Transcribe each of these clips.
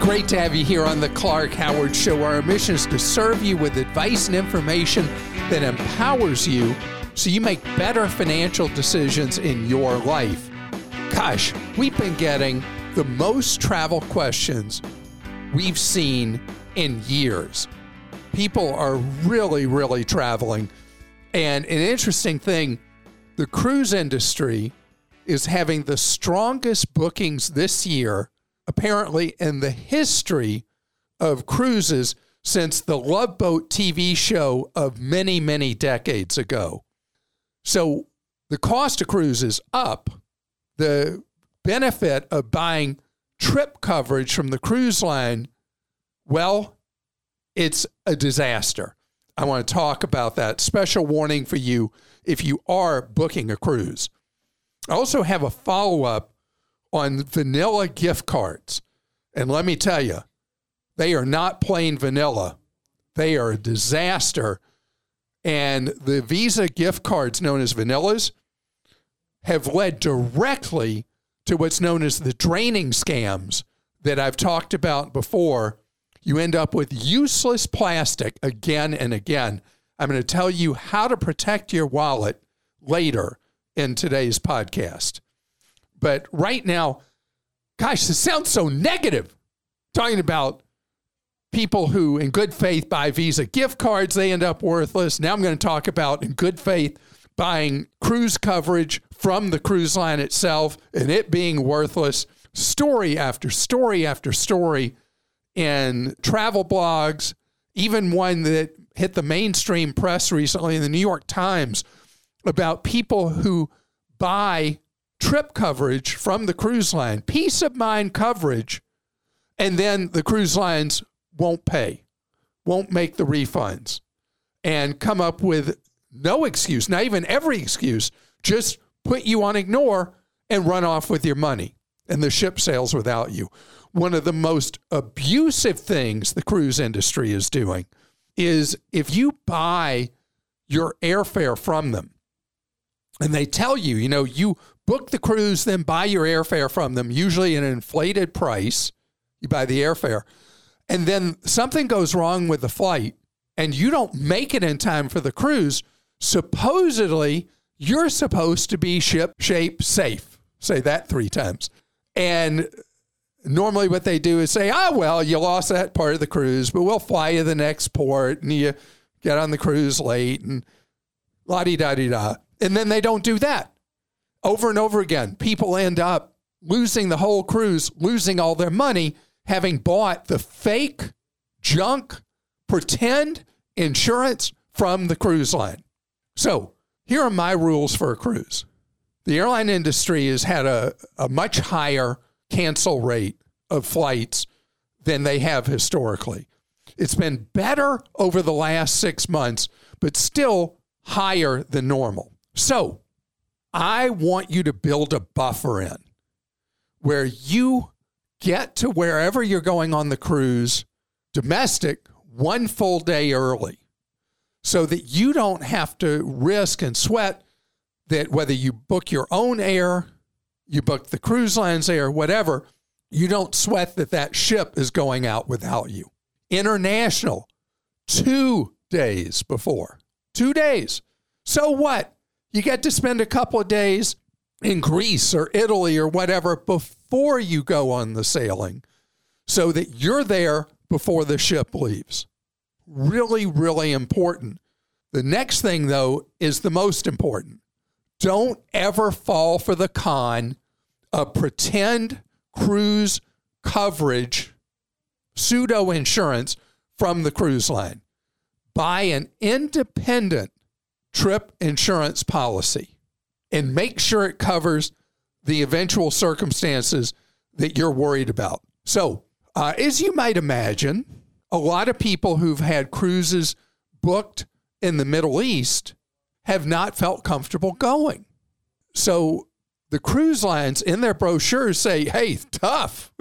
Great to have you here on the Clark Howard Show. Our mission is to serve you with advice and information that empowers you so you make better financial decisions in your life. Gosh, we've been getting the most travel questions we've seen in years. People are really traveling. And an interesting thing, the cruise industry is having the strongest bookings this year apparently in the history of cruises since the Love Boat TV show of many decades ago. So the cost of cruise is up. The benefit of buying trip coverage from the cruise line, well, it's a disaster. I want to talk about that. Special warning for you if you are booking a cruise. I also have a follow-up on vanilla gift cards. And let me tell you, they are not plain vanilla. They are a disaster. And the Visa gift cards known as vanillas have led directly to what's known as the draining scams that I've talked about before. You end up with useless plastic again and again. I'm going to tell you how to protect your wallet later in today's podcast. But right now, gosh, this sounds so negative. Talking about people who, in good faith, buy Visa gift cards, they end up worthless. Now I'm going to talk about, in good faith, buying cruise coverage from the cruise line itself and it being worthless. Story after story after story in travel blogs, even one that hit the mainstream press recently in the New York Times about people who buy trip coverage from the cruise line, peace of mind coverage, and then the cruise lines won't pay, won't make the refunds, and come up with no excuse, not even every excuse, just put you on ignore and run off with your money, and the ship sails without you. One of the most abusive things the cruise industry is doing is if you buy your airfare from them, and they tell you, you know, you book the cruise, then buy your airfare from them, usually at an inflated price. You buy the airfare. And then something goes wrong with the flight, and you don't make it in time for the cruise. Supposedly, you're supposed to be ship shape safe. Say that three times. And normally what they do is say, well, you lost that part of the cruise, but we'll fly you to the next port, and you get on the cruise late, and la-di-da-di-da. And then they don't do that. Over and over again, people end up losing the whole cruise, losing all their money, having bought the fake, junk, pretend insurance from the cruise line. So here are my rules for a cruise. The airline industry has had a much higher cancel rate of flights than they have historically. It's been better over the last 6 months, but still higher than normal. So I want you to build a buffer in where you get to wherever you're going on the cruise, domestic, one full day early so that you don't have to risk and sweat that whether you book your own air, you book the cruise line's air, whatever, you don't sweat that that ship is going out without you. International, 2 days before. 2 days. So what? You get to spend a couple of days in Greece or Italy or whatever before you go on the sailing so that you're there before the ship leaves. Really important. The next thing, though, is the most important. Don't ever fall for the con of pretend cruise coverage, pseudo insurance from the cruise line. Buy an independent trip insurance policy and make sure it covers the eventual circumstances that you're worried about. So, as you might imagine, a lot of people who've had cruises booked in the Middle East have not felt comfortable going. So the cruise lines in their brochures say, hey, tough.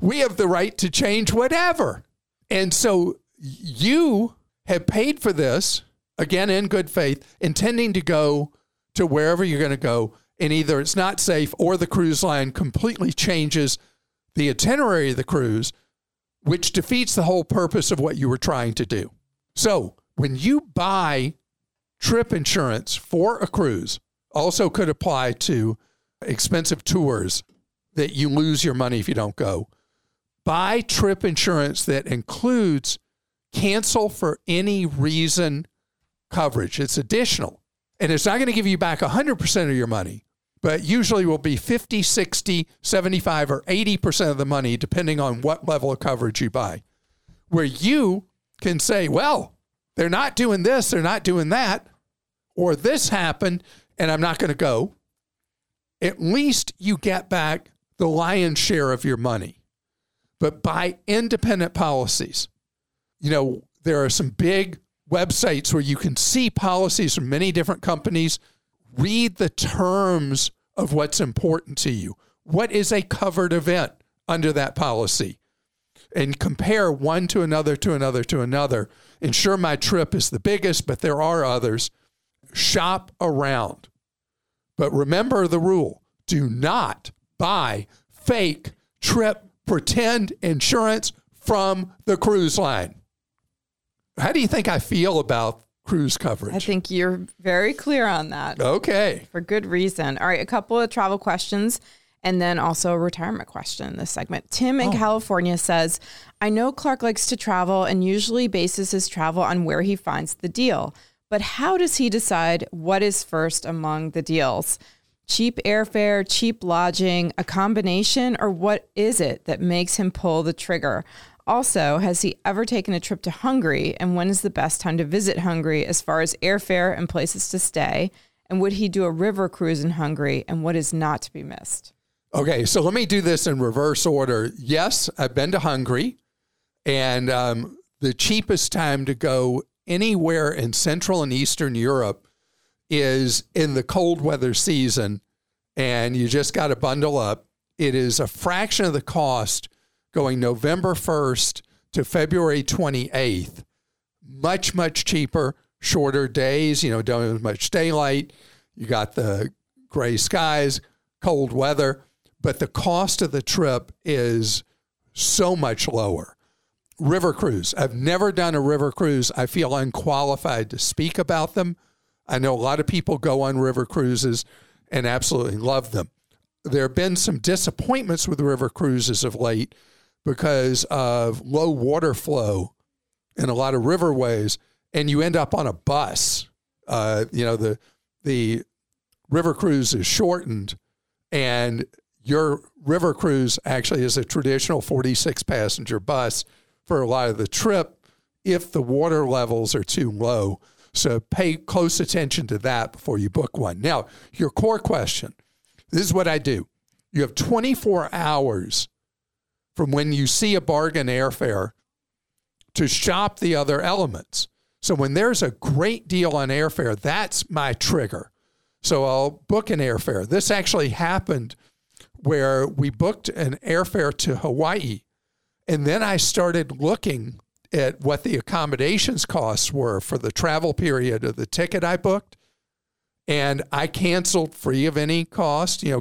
We have the right to change whatever. And so you have paid for this, again, in good faith, intending to go to wherever you're going to go. And either it's not safe or the cruise line completely changes the itinerary of the cruise, which defeats the whole purpose of what you were trying to do. So when you buy trip insurance for a cruise, also could apply to expensive tours that you lose your money if you don't go. Buy trip insurance that includes cancel for any reason coverage. It's additional. And it's not going to give you back 100% of your money, but usually will be 50, 60, 75, or 80% of the money, depending on what level of coverage you buy, where you can say, well, they're not doing this, they're not doing that, or this happened, and I'm not going to go. At least you get back the lion's share of your money. But buy independent policies. You know, there are some big websites where you can see policies from many different companies. Read the terms of what's important to you. What is a covered event under that policy? And compare one to another, to another, to another. And sure, my trip is the biggest, but there are others. Shop around. But remember the rule. Do not buy fake trip pretend insurance from the cruise line. How do you think I feel about cruise coverage? I think you're very clear on that. Okay. For good reason. All right. A couple of travel questions and then also a retirement question in this segment. Tim in California says, I know Clark likes to travel and usually bases his travel on where he finds the deal. But how does he decide what is first among the deals? Cheap airfare, cheap lodging, a combination, or what is it that makes him pull the trigger? Also, has he ever taken a trip to Hungary, and when is the best time to visit Hungary as far as airfare and places to stay? And would he do a river cruise in Hungary, and what is not to be missed? Okay, so let me do this in reverse order. Yes, I've been to Hungary, and the cheapest time to go anywhere in Central and Eastern Europe is in the cold weather season, and you just got to bundle up. It is a fraction of the cost going November 1st to February 28th. Much, much cheaper, shorter days, you know, don't have much daylight. You got the gray skies, cold weather, but the cost of the trip is so much lower. River cruise. I've never done a river cruise. I feel unqualified to speak about them. I know a lot of people go on river cruises and absolutely love them. There have been some disappointments with river cruises of late because of low water flow in a lot of riverways, and you end up on a bus. You know, the river cruise is shortened, and your river cruise actually is a traditional 46-passenger bus for a lot of the trip if the water levels are too low. So pay close attention to that before you book one. Now, your core question. This is what I do. You have 24 hours from when you see a bargain airfare to shop the other elements. So when there's a great deal on airfare, that's my trigger. So I'll book an airfare. This actually happened where we booked an airfare to Hawaii, and then I started looking at what the accommodations costs were for the travel period of the ticket I booked. And I canceled free of any cost, you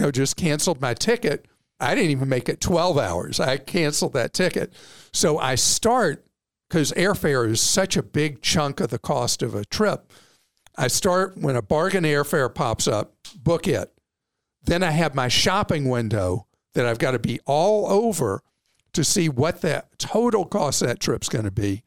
know, just canceled my ticket. I didn't even make it 12 hours. I canceled that ticket. So I start, because airfare is such a big chunk of the cost of a trip. I start when a bargain airfare pops up, book it. Then I have my shopping window that I've got to be all over to see what the total cost of that trip's going to be.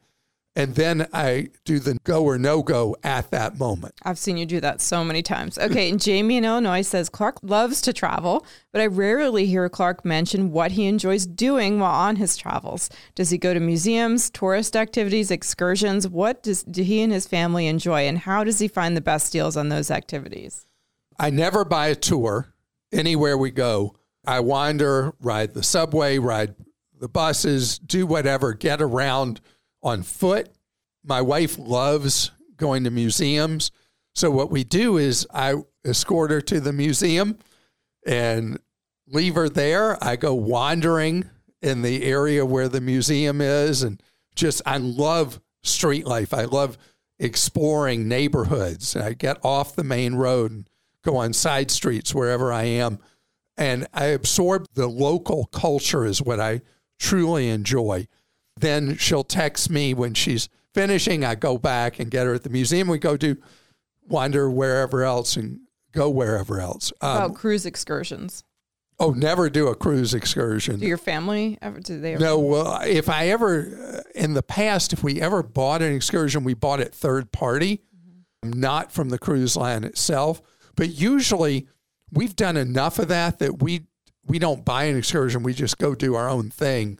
And then I do the go or no go at that moment. I've seen you do that so many times. Okay, and Jamie in Illinois says, Clark loves to travel, but I rarely hear Clark mention what he enjoys doing while on his travels. Does he go to museums, tourist activities, excursions? What do he and his family enjoy, and how does he find the best deals on those activities? I never buy a tour. anywhere we go. I wander, ride the subway, ride the buses, do whatever, get around on foot. My wife loves going to museums. So what we do is I escort her to the museum and leave her there. I go wandering in the area where the museum is, and just, I love street life. I love exploring neighborhoods. I get off the main road and go on side streets wherever I am. And I absorb the local culture is what I truly enjoy. Then she'll text me when she's finishing. I go back and get her at the museum. We go do wander wherever else and go wherever else. About cruise excursions. Oh, never do a cruise excursion. Do your family ever? Do they ever? No, well, if I ever, in the past, if we ever bought an excursion, we bought it third party, mm-hmm. not from the cruise line itself. But usually we've done enough of that we don't buy an excursion. We just go do our own thing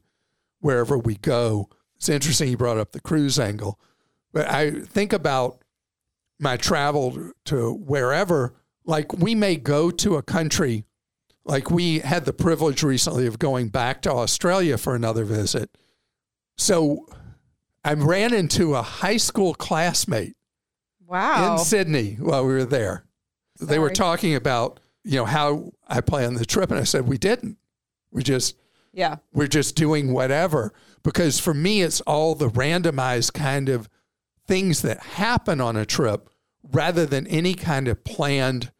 wherever we go. It's interesting you brought up the cruise angle. But I think about my travel to wherever, like we may go to a country. Like we had the privilege recently of going back to Australia for another visit. So I ran into a high school classmate wow. in Sydney while we were there. Sorry. They were talking about, you know, how I planned the trip. And I said, we didn't. We just, yeah, we're just doing whatever. Because for me, it's all the randomized kind of things that happen on a trip rather than any kind of planned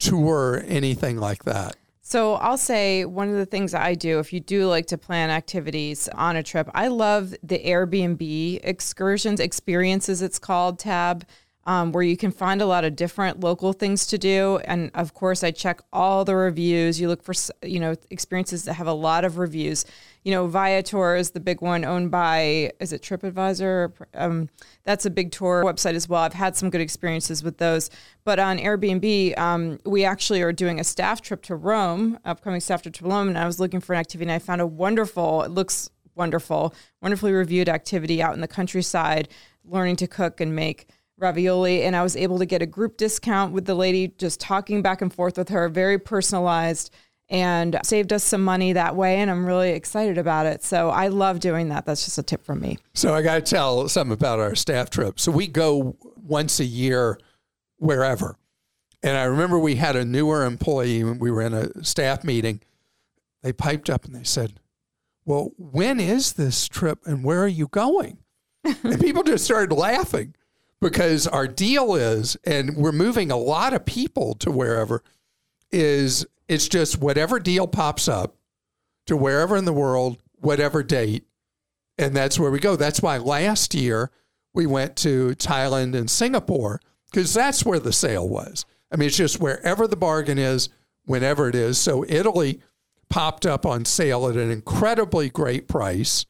tour or anything like that. So I'll say one of the things I do, if you do like to plan activities on a trip, I love the Airbnb excursions, experiences it's called, tab, where you can find a lot of different local things to do. And of course, I check all the reviews. You look for, you know, experiences that have a lot of reviews. You know, Viator is the big one owned by, is it TripAdvisor? That's a big tour website as well. I've had some good experiences with those. But on Airbnb, we actually are doing a staff trip to Rome, upcoming staff trip to Rome. And I was looking for an activity and I found a wonderful, it looks wonderful, wonderfully reviewed activity out in the countryside, learning to cook and make ravioli, and I was able to get a group discount with the lady, just talking back and forth with her, very personalized, and saved us some money that way, and I'm really excited about it. So I love doing that. That's just a tip from me. So I got to tell something about our staff trip. So we go once a year wherever, and I remember we had a newer employee when we were in a staff meeting. They piped up and they said, well, when is this trip and where are you going? And people just started laughing. Because our deal is, and we're moving a lot of people to wherever, is it's just whatever deal pops up to wherever in the world, whatever date, and that's where we go. That's why last year we went to Thailand and Singapore, because that's where the sale was. I mean, it's just wherever the bargain is, whenever it is. So Italy popped up on sale at an incredibly great price,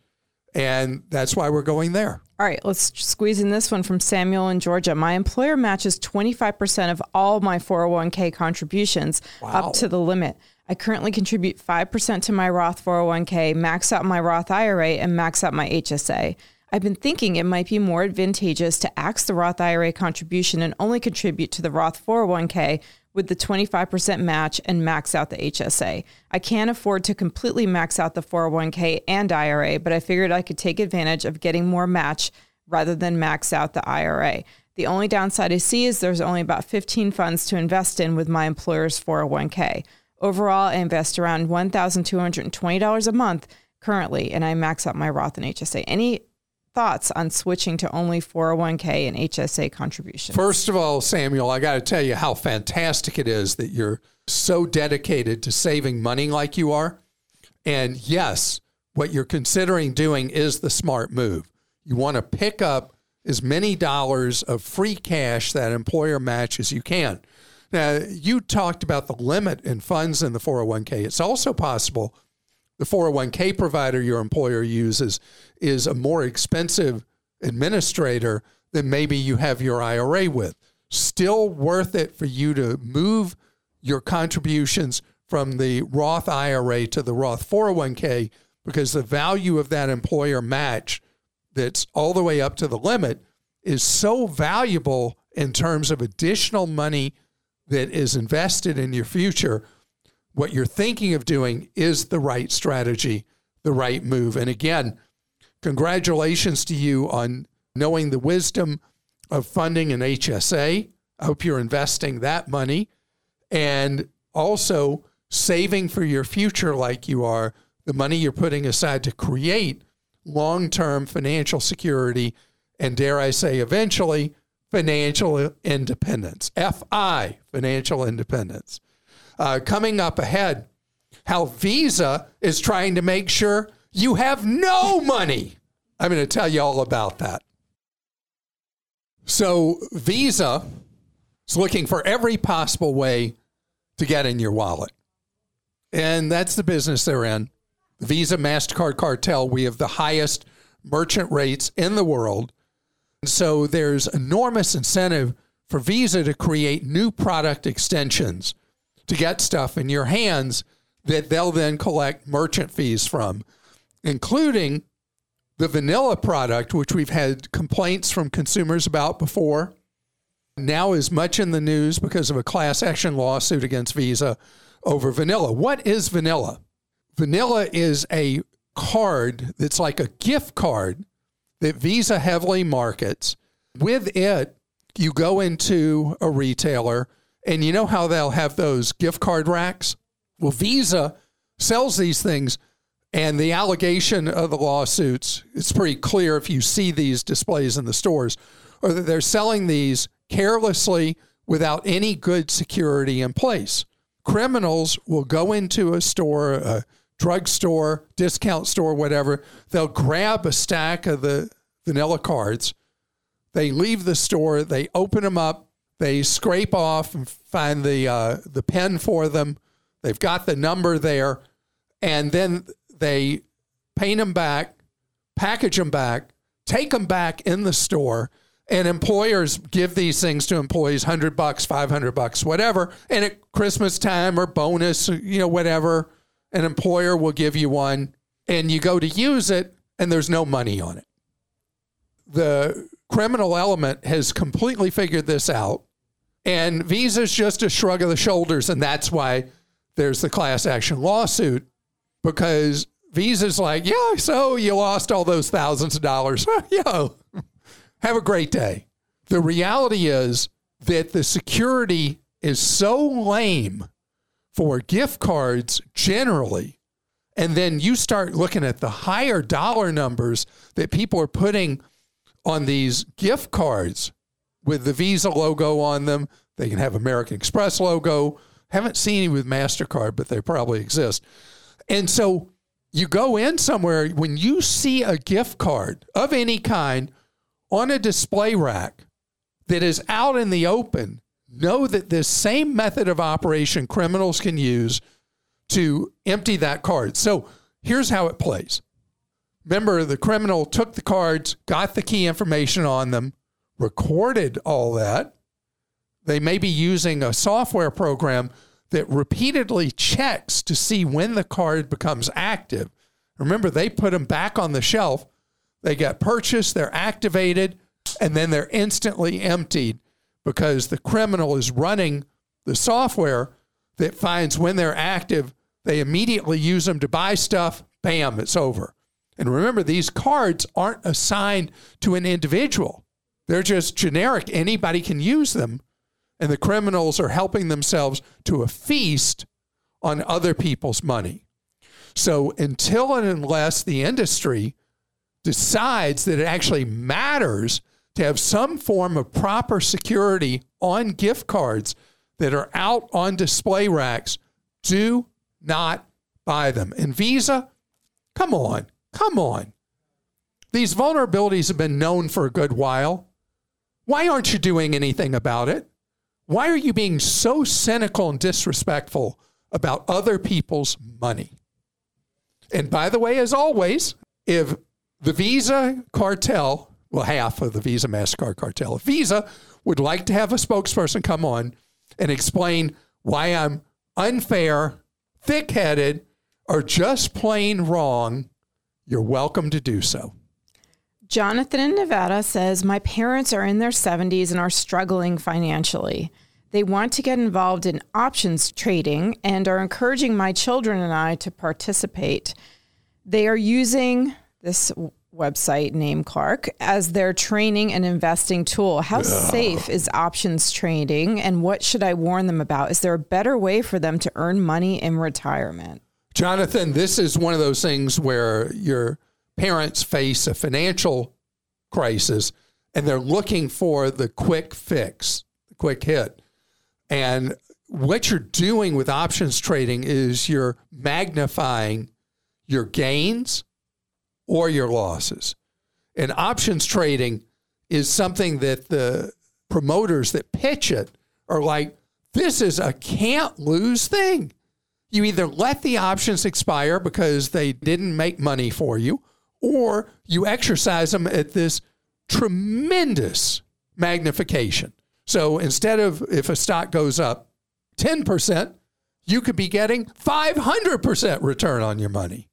and that's why we're going there. All right, let's squeeze in this one from Samuel in Georgia. My employer matches 25% of all my 401k contributions up to the limit. I currently contribute 5% to my Roth 401k, max out my Roth IRA, and max out my HSA. I've been thinking it might be more advantageous to axe the Roth IRA contribution and only contribute to the Roth 401k with the 25% match and max out the HSA. I can't afford to completely max out the 401k and IRA, but I figured I could take advantage of getting more match rather than max out the IRA. The only downside I see is there's only about 15 funds to invest in with my employer's 401k. Overall, I invest around $1,220 a month currently, and I max out my Roth and HSA. Any thoughts on switching to only 401k and HSA contributions? First of all, Samuel, I got to tell you how fantastic it is that you're so dedicated to saving money like you are. And yes, what you're considering doing is the smart move. You want to pick up as many dollars of free cash that employer match as you can. Now, you talked about the limit in funds in the 401k. It's also possible the 401k provider your employer uses is a more expensive administrator than maybe you have your IRA with. Still worth it for you to move your contributions from the Roth IRA to the Roth 401k, because the value of that employer match that's all the way up to the limit is so valuable in terms of additional money that is invested in your future what you're thinking of doing is the right strategy, the right move. And again, congratulations to you on knowing the wisdom of funding an HSA. I hope you're investing that money and also saving for your future like you are, the money you're putting aside to create long-term financial security and, dare I say, eventually, financial independence. FI, financial independence. Coming up ahead, how Visa is trying to make sure you have no money. I'm going to tell you all about that. So Visa is looking for every possible way to get in your wallet. And that's the business they're in. Visa, MasterCard cartel, we have the highest merchant rates in the world. So there's enormous incentive for Visa to create new product extensions to get stuff in your hands that they'll then collect merchant fees from, including the vanilla product, which we've had complaints from consumers about before, now is much in the news because of a class action lawsuit against Visa over vanilla. What is vanilla? Vanilla is a card that's like a gift card that Visa heavily markets. With it, you go into a retailer, and you know how they'll have those gift card racks? Well, Visa sells these things, and the allegation of the lawsuits, it's pretty clear if you see these displays in the stores, or that they're selling these carelessly without any good security in place. Criminals will go into a store, a drugstore, discount store, whatever. They'll grab a stack of the vanilla cards. They leave the store. They open them up. They scrape off and find the pen for them. They've got the number there. And then they paint them back, package them back, take them back in the store. And employers give these things to employees, $100, $500, whatever. And at Christmas time or bonus, you know, whatever, an employer will give you one and you go to use it and there's no money on it. The criminal element has completely figured this out. And Visa's just a shrug of the shoulders. And that's why there's the class action lawsuit, because Visa's like, yeah, so you lost all those thousands of dollars. Yo. Have a great day. The reality is that the security is so lame for gift cards generally. And then you start looking at the higher dollar numbers that people are putting on these gift cards with the Visa logo on them. They can have American Express logo. Haven't seen any with MasterCard, but they probably exist. And so you go in somewhere, when you see a gift card of any kind on a display rack that is out in the open, know that this same method of operation criminals can use to empty that card. So here's how it plays. Remember, the criminal took the cards, got the key information on them, recorded all that. They may be using a software program that repeatedly checks to see when the card becomes active. Remember, they put them back on the shelf. They get purchased, they're activated, and then they're instantly emptied because the criminal is running the software that finds when they're active. They immediately use them to buy stuff. Bam, it's over. And remember, these cards aren't assigned to an individual. They're just generic. Anybody can use them. And the criminals are helping themselves to a feast on other people's money. So until and unless the industry decides that it actually matters to have some form of proper security on gift cards that are out on display racks, do not buy them. And Visa, come on. These vulnerabilities have been known for a good while. Why aren't you doing anything about it? Why are you being so cynical and disrespectful about other people's money? And by the way, as always, if the Visa cartel, well, half of the Visa MasterCard cartel, Visa would like to have a spokesperson come on and explain why I'm unfair, thick-headed, or just plain wrong, you're welcome to do so. Jonathan in Nevada says, my parents are in their 70s and are struggling financially. They want to get involved in options trading and are encouraging my children and I to participate. They are using this website named Clark as their training and investing tool. How safe is options trading, and what should I warn them about? Is there a better way for them to earn money in retirement? Jonathan, this is one of those things where your parents face a financial crisis and they're looking for the quick fix, the quick hit. And what you're doing with options trading is you're magnifying your gains or your losses. And options trading is something that the promoters that pitch it are like, this is a can't lose thing. You either let the options expire because they didn't make money for you, or you exercise them at this tremendous magnification. So instead of, if a stock goes up 10%, you could be getting 500% return on your money.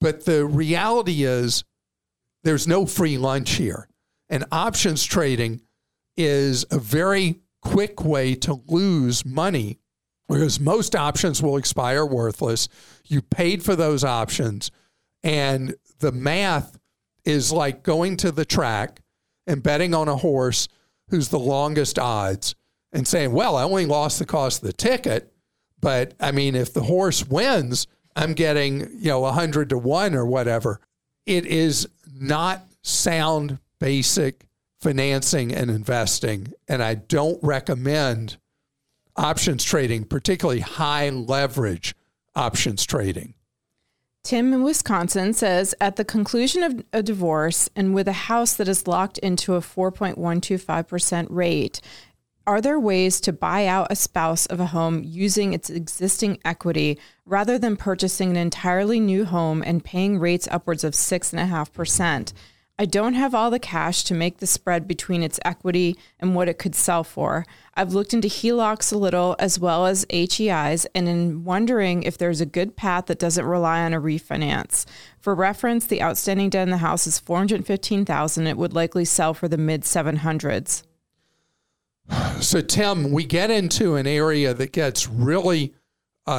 But the reality is there's no free lunch here. And options trading is a very quick way to lose money, whereas most options will expire worthless. You paid for those options. And the math is like going to the track and betting on a horse who's the longest odds and saying, well, I only lost the cost of the ticket. But I mean, if the horse wins, I'm getting, 100 to 1 or whatever. It is not sound, basic financing and investing. And I don't recommend options trading, particularly high leverage options trading. Tim in Wisconsin says, at the conclusion of a divorce and with a house that is locked into a 4.125% rate, are there ways to buy out a spouse of a home using its existing equity rather than purchasing an entirely new home and paying rates upwards of 6.5%? I don't have all the cash to make the spread between its equity and what it could sell for. I've looked into HELOCs a little as well as HEIs and am wondering if there's a good path that doesn't rely on a refinance. For reference, the outstanding debt in the house is $415,000. It would likely sell for the mid-700s. So, Tim, we get into an area that gets really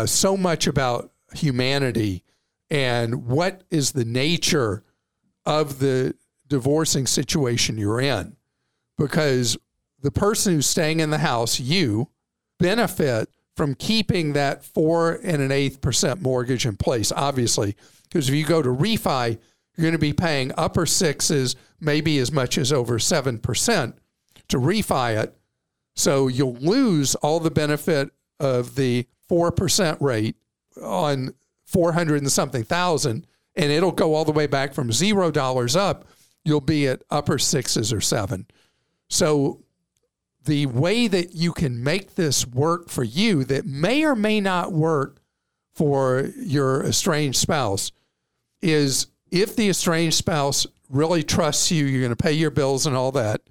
so much about humanity and what is the nature of the divorcing situation you're in, because the person who's staying in the house, you, benefit from keeping that 4.125% mortgage in place, obviously, because if you go to refi, you're going to be paying upper 6s, maybe as much as over 7% to refi it. So you'll lose all the benefit of the 4% rate on 400 and something thousand, and it'll go all the way back from $0 up. You'll be at upper 6s or 7. So the way that you can make this work for you that may or may not work for your estranged spouse is if the estranged spouse really trusts you, you're going to pay your bills and all that,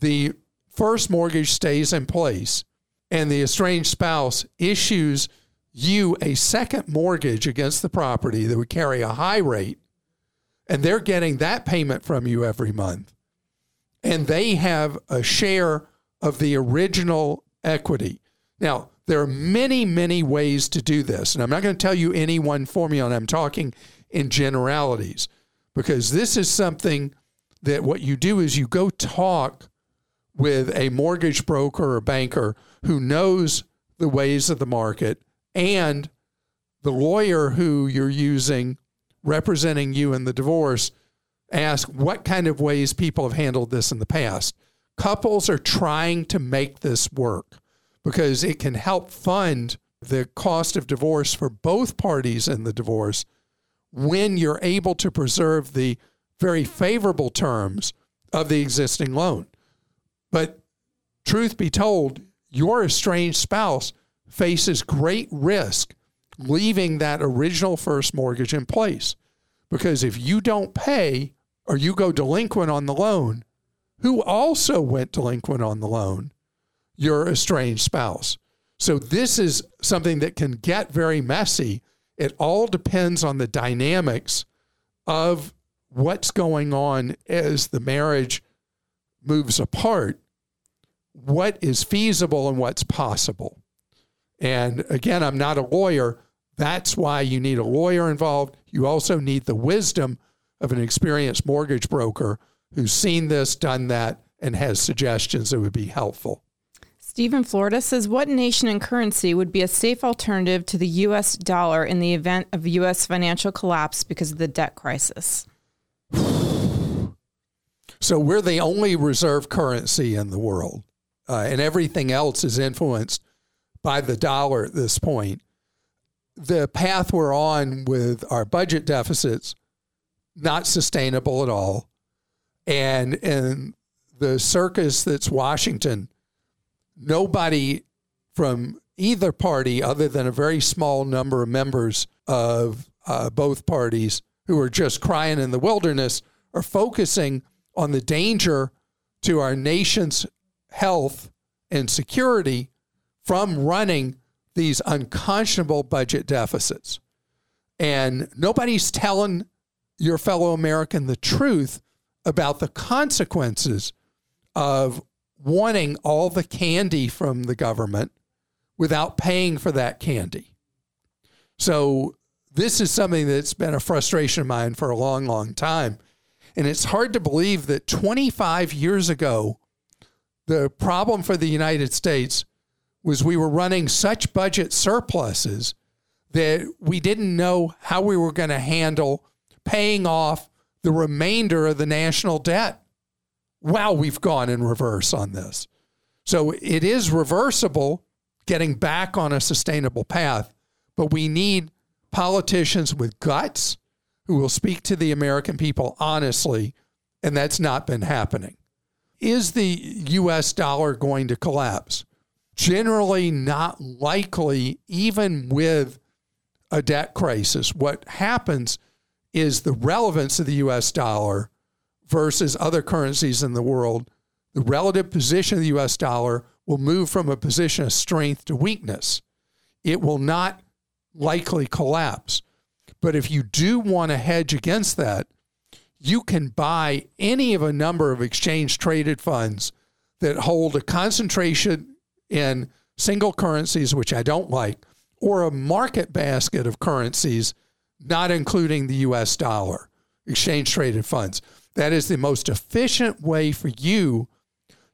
the first mortgage stays in place, and the estranged spouse issues you a second mortgage against the property that would carry a high rate, and they're getting that payment from you every month, and they have a share of the original equity. Now, there are many, many ways to do this, and I'm not going to tell you any one formula, and I'm talking in generalities, because this is something that what you do is you go talk with a mortgage broker or banker who knows the ways of the market, and the lawyer who you're using representing you in the divorce ask what kind of ways people have handled this in the past. Couples are trying to make this work because it can help fund the cost of divorce for both parties in the divorce when you're able to preserve the very favorable terms of the existing loan. But truth be told, your estranged spouse faces great risk leaving that original first mortgage in place. Because if you don't pay or you go delinquent on the loan, who also went delinquent on the loan? Your estranged spouse. So this is something that can get very messy. It all depends on the dynamics of what's going on as the marriage moves apart what is feasible and what's possible. And again, I'm not a lawyer. That's why you need a lawyer involved. You also need the wisdom of an experienced mortgage broker who's seen this, done that, and has suggestions that would be helpful. Steve in Florida says, what nation and currency would be a safe alternative to the U.S. dollar in the event of U.S. financial collapse because of the debt crisis? So we're the only reserve currency in the world, and everything else is influenced by the dollar at this point. The path we're on with our budget deficits, not sustainable at all. And the circus that's Washington, nobody from either party other than a very small number of members of both parties who are just crying in the wilderness are focusing on the danger to our nation's health and security from running these unconscionable budget deficits. And nobody's telling your fellow American the truth about the consequences of wanting all the candy from the government without paying for that candy. So this is something that's been a frustration of mine for a long, long time. And it's hard to believe that 25 years ago, the problem for the United States was we were running such budget surpluses that we didn't know how we were going to handle paying off the remainder of the national debt. Wow, we've gone in reverse on this. So it is reversible, getting back on a sustainable path, but we need politicians with guts who will speak to the American people honestly, and that's not been happening. Is the U.S. dollar going to collapse? Generally not likely, even with a debt crisis. What happens is the relevance of the U.S. dollar versus other currencies in the world, the relative position of the U.S. dollar will move from a position of strength to weakness. It will not likely collapse. But if you do want to hedge against that, you can buy any of a number of exchange-traded funds that hold a concentration in single currencies, which I don't like, or a market basket of currencies, not including the U.S. dollar, exchange-traded funds. That is the most efficient way for you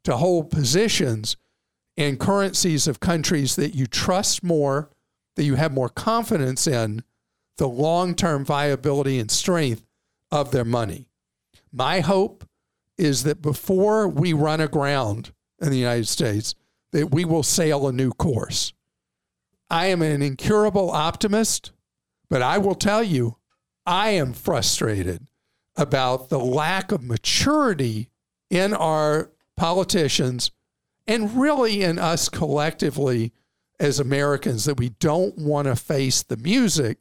to hold positions in currencies of countries that you trust more, that you have more confidence in the long-term viability and strength of their money. My hope is that before we run aground in the United States, that we will sail a new course. I am an incurable optimist, but I will tell you, I am frustrated about the lack of maturity in our politicians and really in us collectively as Americans, that we don't want to face the music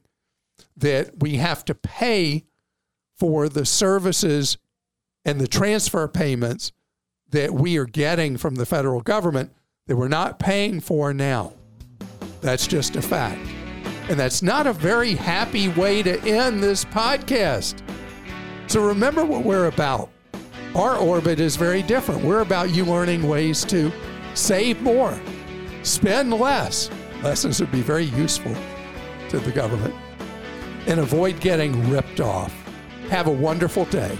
that we have to pay for the services and the transfer payments that we are getting from the federal government that we're not paying for now. That's just a fact. And that's not a very happy way to end this podcast. So remember what we're about. Our orbit is very different. We're about you learning ways to save more, spend less. Lessons would be very useful to the government. And avoid getting ripped off. Have a wonderful day.